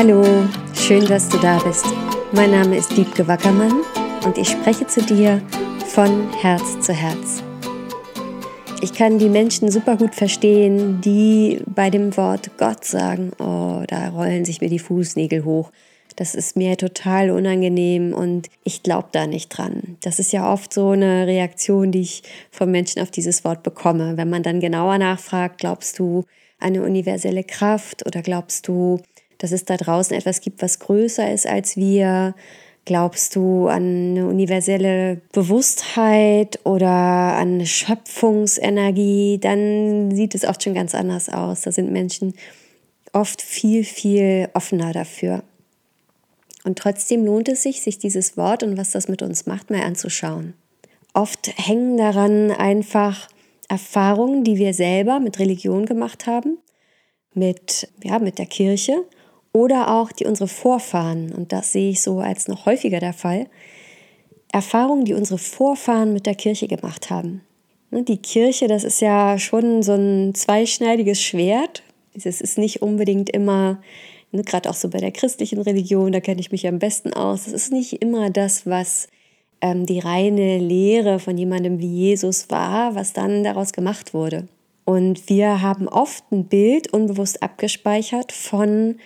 Hallo, schön, dass du da bist. Mein Name ist Diebke Wackermann und ich spreche zu dir von Herz zu Herz. Ich kann die Menschen super gut verstehen, die bei dem Wort Gott sagen, oh, da rollen sich mir die Fußnägel hoch. Das ist mir total unangenehm und ich glaube da nicht dran. Das ist ja oft so eine Reaktion, die ich von Menschen auf dieses Wort bekomme. Wenn man dann genauer nachfragt, glaubst du an eine universelle Kraft oder glaubst du, dass es da draußen etwas gibt, was größer ist als wir? Glaubst du an eine universelle Bewusstheit oder an eine Schöpfungsenergie? Dann sieht es oft schon ganz anders aus. Da sind Menschen oft viel, viel offener dafür. Und trotzdem lohnt es sich dieses Wort und was das mit uns macht, mal anzuschauen. Oft hängen daran einfach Erfahrungen, die wir selber mit Religion gemacht haben, mit der Kirche oder auch die unsere Vorfahren, und das sehe ich so als noch häufiger der Fall, Erfahrungen, die unsere Vorfahren mit der Kirche gemacht haben. Die Kirche, das ist ja schon so ein zweischneidiges Schwert. Es ist nicht unbedingt immer, gerade auch so bei der christlichen Religion, da kenne ich mich am besten aus, es ist nicht immer das, was die reine Lehre von jemandem wie Jesus war, was dann daraus gemacht wurde. Und wir haben oft ein Bild unbewusst abgespeichert von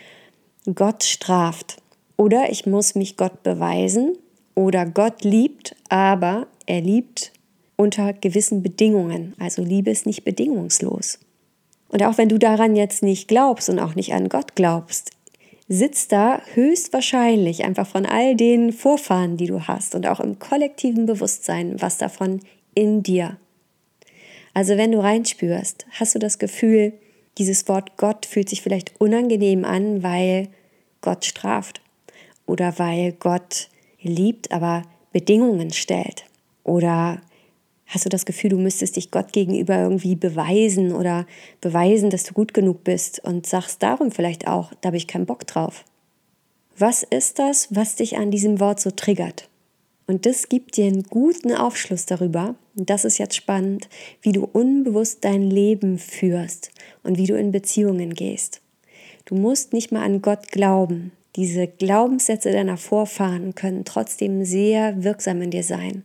Gott straft oder ich muss mich Gott beweisen oder Gott liebt, aber er liebt unter gewissen Bedingungen. Also Liebe ist nicht bedingungslos. Und auch wenn du daran jetzt nicht glaubst und auch nicht an Gott glaubst, sitzt da höchstwahrscheinlich einfach von all den Vorfahren, die du hast und auch im kollektiven Bewusstsein, was davon in dir. Also wenn du reinspürst, hast du das Gefühl, dieses Wort Gott fühlt sich vielleicht unangenehm an, weil Gott straft oder weil Gott liebt, aber Bedingungen stellt. Oder hast du das Gefühl, du müsstest dich Gott gegenüber irgendwie beweisen oder beweisen, dass du gut genug bist und sagst darum vielleicht auch, da habe ich keinen Bock drauf. Was ist das, was dich an diesem Wort so triggert? Und das gibt dir einen guten Aufschluss darüber, und das ist jetzt spannend, wie du unbewusst dein Leben führst und wie du in Beziehungen gehst. Du musst nicht mal an Gott glauben. Diese Glaubenssätze deiner Vorfahren können trotzdem sehr wirksam in dir sein.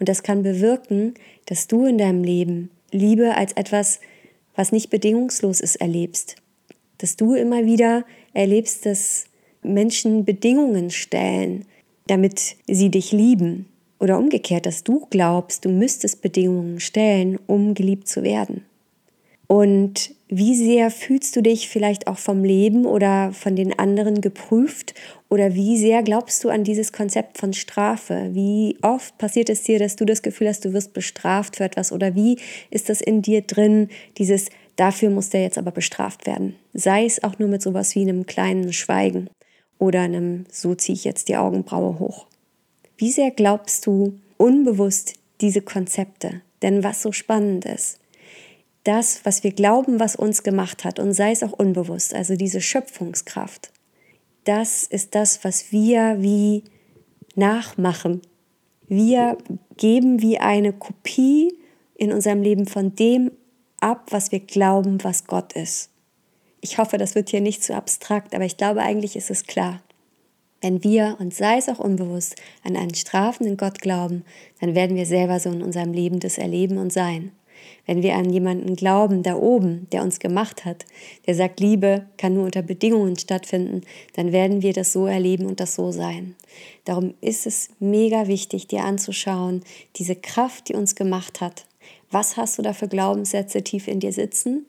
Und das kann bewirken, dass du in deinem Leben Liebe als etwas, was nicht bedingungslos ist, erlebst. Dass du immer wieder erlebst, dass Menschen Bedingungen stellen, damit sie dich lieben. Oder umgekehrt, dass du glaubst, du müsstest Bedingungen stellen, um geliebt zu werden. Und wie sehr fühlst du dich vielleicht auch vom Leben oder von den anderen geprüft? Oder wie sehr glaubst du an dieses Konzept von Strafe? Wie oft passiert es dir, dass du das Gefühl hast, du wirst bestraft für etwas? Oder wie ist das in dir drin, dieses, dafür muss der jetzt aber bestraft werden? Sei es auch nur mit sowas wie einem kleinen Schweigen. Oder einem, so ziehe ich jetzt die Augenbraue hoch. Wie sehr glaubst du unbewusst diese Konzepte? Denn was so spannend ist, das, was wir glauben, was uns gemacht hat, und sei es auch unbewusst, also diese Schöpfungskraft, das ist das, was wir wie nachmachen. Wir geben wie eine Kopie in unserem Leben von dem ab, was wir glauben, was Gott ist. Ich hoffe, das wird hier nicht zu abstrakt, aber ich glaube, eigentlich ist es klar. Wenn wir, und sei es auch unbewusst, an einen strafenden Gott glauben, dann werden wir selber so in unserem Leben das erleben und sein. Wenn wir an jemanden glauben, da oben, der uns gemacht hat, der sagt, Liebe kann nur unter Bedingungen stattfinden, dann werden wir das so erleben und das so sein. Darum ist es mega wichtig, dir anzuschauen, diese Kraft, die uns gemacht hat. Was hast du da für Glaubenssätze tief in dir sitzen?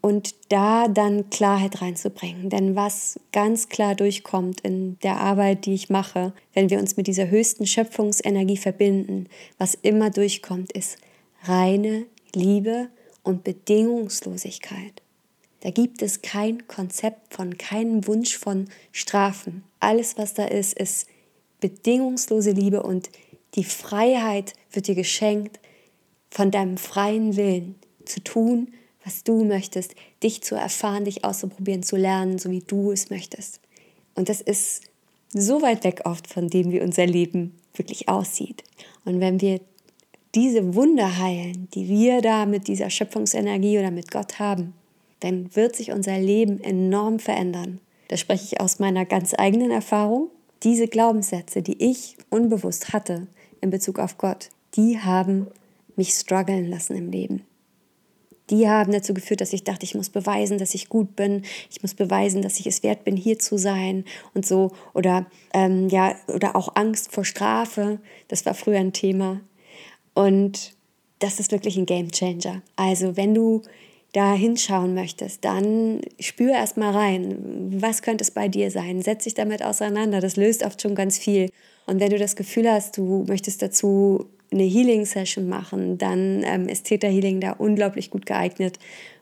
Und da dann Klarheit reinzubringen. Denn was ganz klar durchkommt in der Arbeit, die ich mache, wenn wir uns mit dieser höchsten Schöpfungsenergie verbinden, was immer durchkommt, ist reine Liebe und Bedingungslosigkeit. Da gibt es kein Konzept von, keinen Wunsch von Strafen. Alles, was da ist, ist bedingungslose Liebe und die Freiheit wird dir geschenkt, von deinem freien Willen zu tun, was du möchtest, dich zu erfahren, dich auszuprobieren, zu lernen, so wie du es möchtest. Und das ist so weit weg oft von dem, wie unser Leben wirklich aussieht. Und wenn wir diese Wunder heilen, die wir da mit dieser Schöpfungsenergie oder mit Gott haben, dann wird sich unser Leben enorm verändern. da spreche ich aus meiner ganz eigenen Erfahrung, diese Glaubenssätze, die ich unbewusst hatte in Bezug auf Gott, die haben mich strugglen lassen im Leben. Die haben dazu geführt, dass ich dachte, ich muss beweisen, dass ich gut bin, ich muss beweisen, dass ich es wert bin, hier zu sein und so. Oder auch Angst vor Strafe, das war früher ein Thema. Und das ist wirklich ein Game Changer. Also wenn du da hinschauen möchtest, dann spür erst mal rein, was könnte es bei dir sein? Setz dich damit auseinander, das löst oft schon ganz viel. Und wenn du das Gefühl hast, du möchtest dazu eine Healing-Session machen, dann ist Theta-Healing da unglaublich gut geeignet,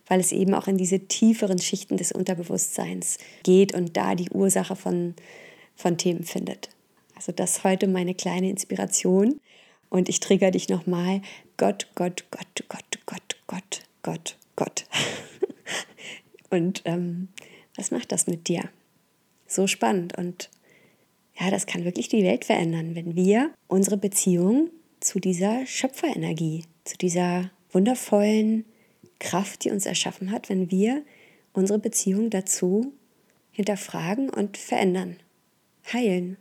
weil es eben auch in diese tieferen Schichten des Unterbewusstseins geht und da die Ursache von Themen findet. Also das ist heute meine kleine Inspiration. Und ich trigger dich nochmal. Gott, Gott, Gott, Gott, Gott, Gott, Gott, Gott. Und was macht das mit dir? So spannend. Und ja, das kann wirklich die Welt verändern, wenn wir unsere Beziehung zu dieser Schöpferenergie, zu dieser wundervollen Kraft, die uns erschaffen hat, wenn wir unsere Beziehung dazu hinterfragen und verändern, heilen.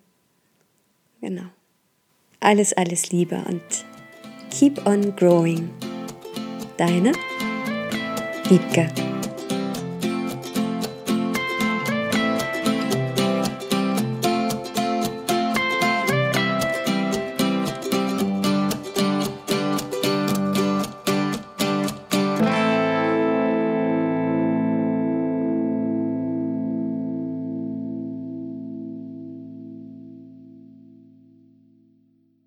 Genau. Alles, alles Liebe und keep on growing. Deine Diebke.